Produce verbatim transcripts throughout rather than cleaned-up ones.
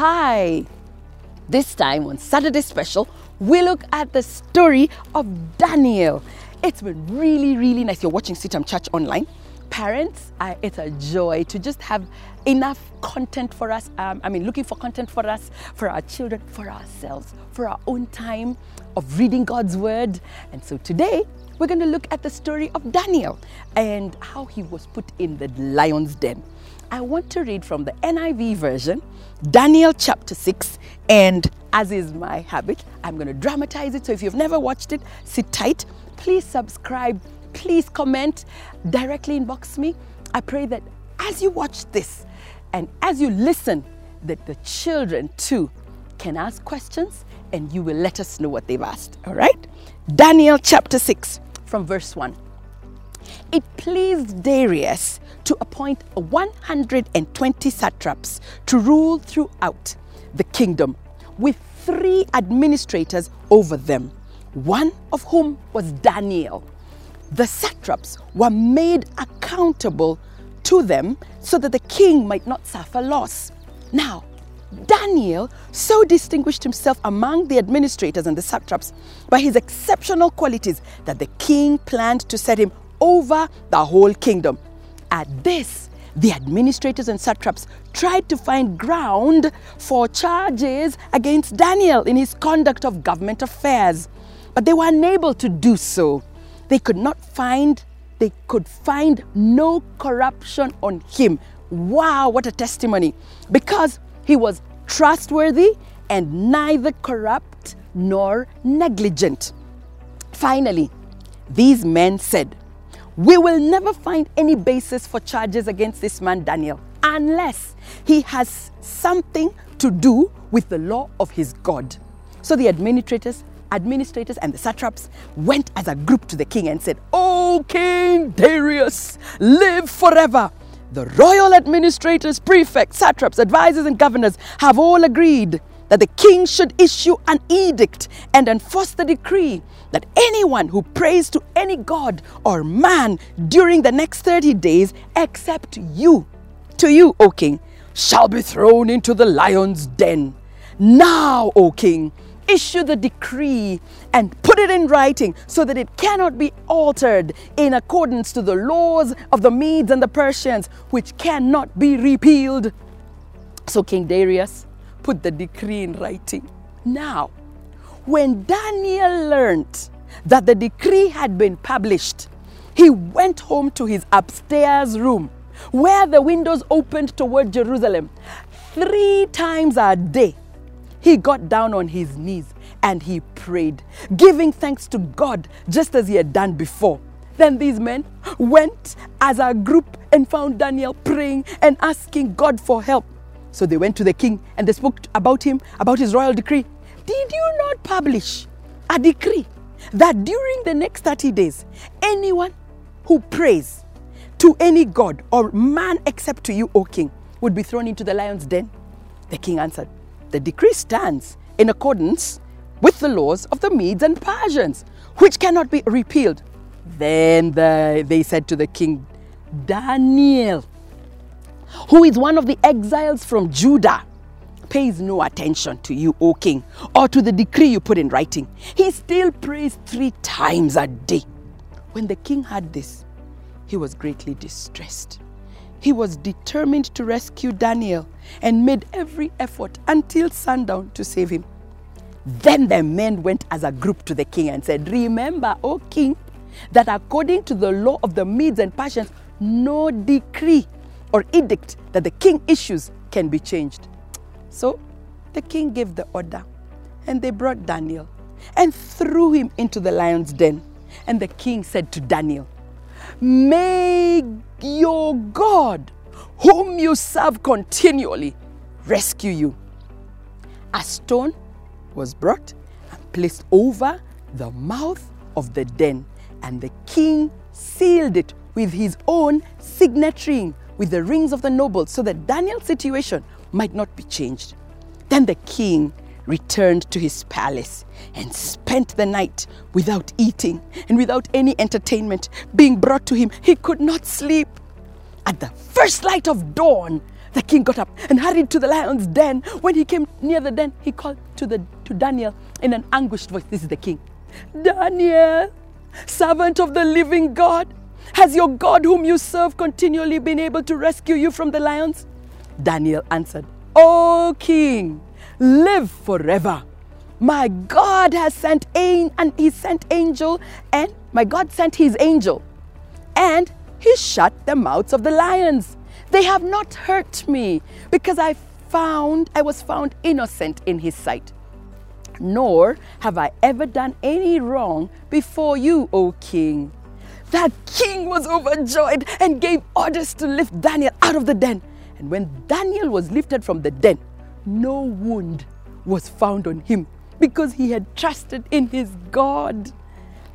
Hi! This time on Saturday Special, we look at the story of Daniel. It's been really, really nice. You're watching CITAM Church Online. Parents, uh, it's a joy to just have enough content for us. Um, I mean, looking for content for us, for our children, for ourselves, for our own time of reading God's Word. And so today, we're going to look at the story of Daniel and how he was put in the lion's den. I want to read from the N I V version, Daniel chapter six, and as is my habit, I'm going to dramatize it. So if you've never watched it, sit tight. Please subscribe. Please comment. Directly inbox me. I pray that as you watch this and as you listen, that the children too can ask questions and you will let us know what they've asked. All right? Daniel chapter six from verse one. It pleased Darius to appoint one hundred twenty satraps to rule throughout the kingdom with three administrators over them, one of whom was Daniel. The satraps were made accountable to them so that the king might not suffer loss. Now, Daniel so distinguished himself among the administrators and the satraps by his exceptional qualities that the king planned to set him over the whole kingdom. At this, the administrators and satraps tried to find ground for charges against Daniel in his conduct of government affairs, but they were unable to do so. They could not find, they could find no corruption on him. Wow, what a testimony. Because he was trustworthy and neither corrupt nor negligent. Finally, these men said, "We will never find any basis for charges against this man Daniel unless he has something to do with the law of his God." So the administrators, administrators and the satraps went as a group to the king and said, "O King Darius, live forever. The royal administrators, prefects, satraps, advisors and governors have all agreed that the king should issue an edict and enforce the decree that anyone who prays to any god or man during the next thirty days, except you, to you, O king, shall be thrown into the lion's den. Now, O king, issue the decree and put it in writing so that it cannot be altered in accordance to the laws of the Medes and the Persians, which cannot be repealed." So King Darius put the decree in writing. Now, when Daniel learned that the decree had been published, he went home to his upstairs room where the windows opened toward Jerusalem. Three times a day, he got down on his knees and he prayed, giving thanks to God just as he had done before. Then these men went as a group and found Daniel praying and asking God for help. So they went to the king and they spoke about him, about his royal decree. "Did you not publish a decree that during the next thirty days, anyone who prays to any god or man except to you, O king, would be thrown into the lion's den?" The king answered, "The decree stands in accordance with the laws of the Medes and Persians, which cannot be repealed." Then the, they said to the king, "Daniel, who is one of the exiles from Judah, pays no attention to you, O king, or to the decree you put in writing. He still prays three times a day." When the king heard this, he was greatly distressed. He was determined to rescue Daniel and made every effort until sundown to save him. Then the men went as a group to the king and said, "Remember, O king, that according to the law of the Medes and Persians, no decree or edict that the king issues can be changed." So the king gave the order and they brought Daniel and threw him into the lion's den. And the king said to Daniel, "May your God, whom you serve continually, rescue you." A stone was brought and placed over the mouth of the den, and the king sealed it with his own signet ring with the rings of the nobles so that Daniel's situation might not be changed. Then the king returned to his palace and spent the night without eating and without any entertainment being brought to him. He could not sleep. At the first light of dawn, The king got up and hurried to the lion's den. When he came near the den, he called to, the, to Daniel in an anguished voice. This is the king. Daniel, servant of the living God, has your God whom you serve continually been able to rescue you from the lions? Daniel answered, O king, live forever. My God has sent an, and he sent angel, and my God sent his angel, and he shut the mouths of the lions. They have not hurt me, because I found I was found innocent in his sight. Nor have I ever done any wrong before you, O king. That king was overjoyed and gave orders to lift Daniel out of the den. And when Daniel was lifted from the den, no wound was found on him, because he had trusted in his God.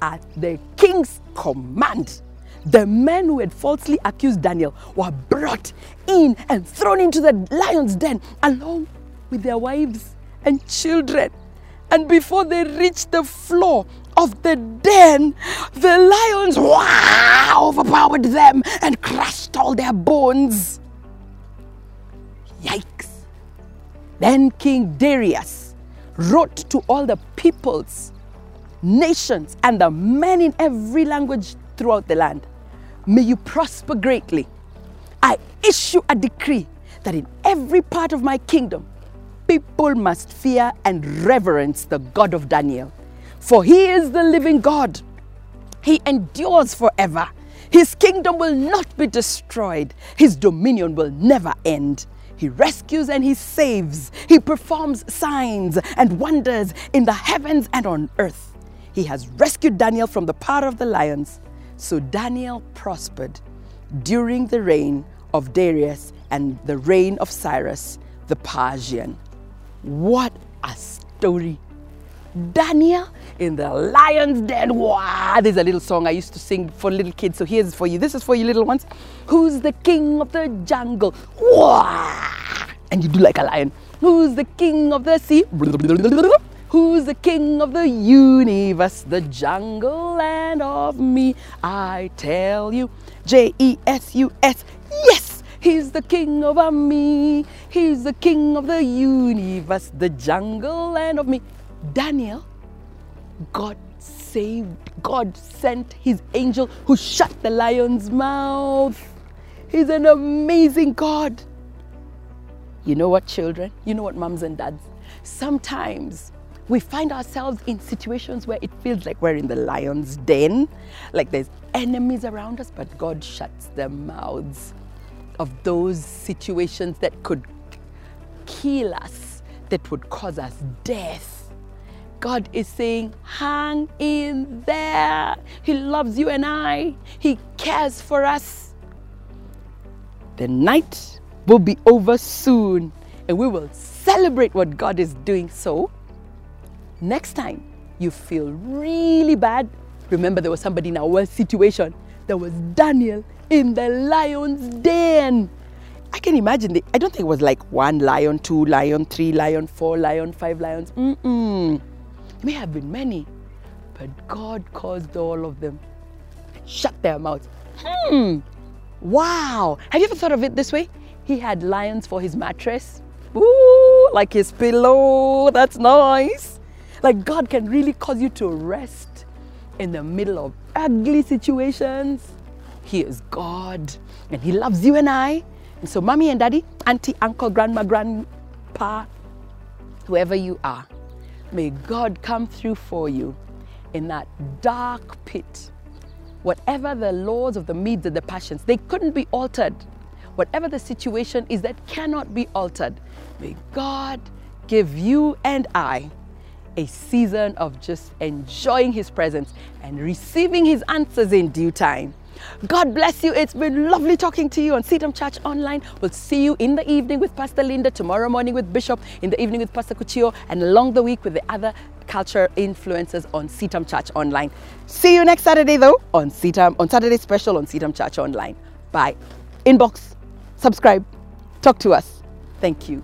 At the king's command, the men who had falsely accused Daniel were brought in and thrown into the lion's den along with their wives and children. And before they reached the floor of the den, the lions wah, overpowered them and crushed all their bones. Yikes. Then King Darius wrote to all the peoples, nations, and the men in every language throughout the land, may you prosper greatly. I issue a decree that in every part of my kingdom, people must fear and reverence the God of Daniel. For he is the living God. He endures forever. His kingdom will not be destroyed. His dominion will never end. He rescues and he saves. He performs signs and wonders in the heavens and on earth. He has rescued Daniel from the power of the lions. So Daniel prospered during the reign of Darius and the reign of Cyrus the Persian. What a story. Daniel in the lion's den. Wow, there's a little song I used to sing for little kids. So here's for you. This is for you little ones. Who's the king of the jungle? Wow. And you do like a lion. Who's the king of the sea? Who's the king of the universe? The jungle and of me, I tell you. J E S U S. Yes, he's the king over me. He's the king of the universe. The jungle and of me. Daniel, God saved, God sent his angel who shut the lion's mouth. He's an amazing God. You know what, children? You know what, mums and dads? Sometimes we find ourselves in situations where it feels like we're in the lion's den, like there's enemies around us, but God shuts the mouths of those situations that could kill us, that would cause us death. God is saying, hang in there. He loves you and I. He cares for us. The night will be over soon and we will celebrate what God is doing. So next time you feel really bad, remember there was somebody in our worst situation. There was Daniel in the lion's den. I can imagine, the, I don't think it was like one lion, two lion, three lion, four lion, five lions. Mm-mm. May have been many, but God caused all of them. Shut their mouths. Hmm. Wow. Have you ever thought of it this way? He had lions for his mattress. Ooh, like his pillow. That's nice. Like God can really cause you to rest in the middle of ugly situations. He is God and he loves you and I. And so mommy and daddy, auntie, uncle, grandma, grandpa, whoever you are, may God come through for you in that dark pit. Whatever the laws of the Medes and the Persians, they couldn't be altered. Whatever the situation is that cannot be altered, may God give you and I a season of just enjoying his presence and receiving his answers in due time. God bless you. It's been lovely talking to you on CITAM Church Online. We'll see you in the evening with Pastor Linda, tomorrow morning with Bishop, in the evening with Pastor Kuchio, and along the week with the other culture influencers on CITAM Church Online. See you next Saturday though on CITAM, on Saturday special on CITAM Church Online. Bye. Inbox, subscribe, talk to us. Thank you.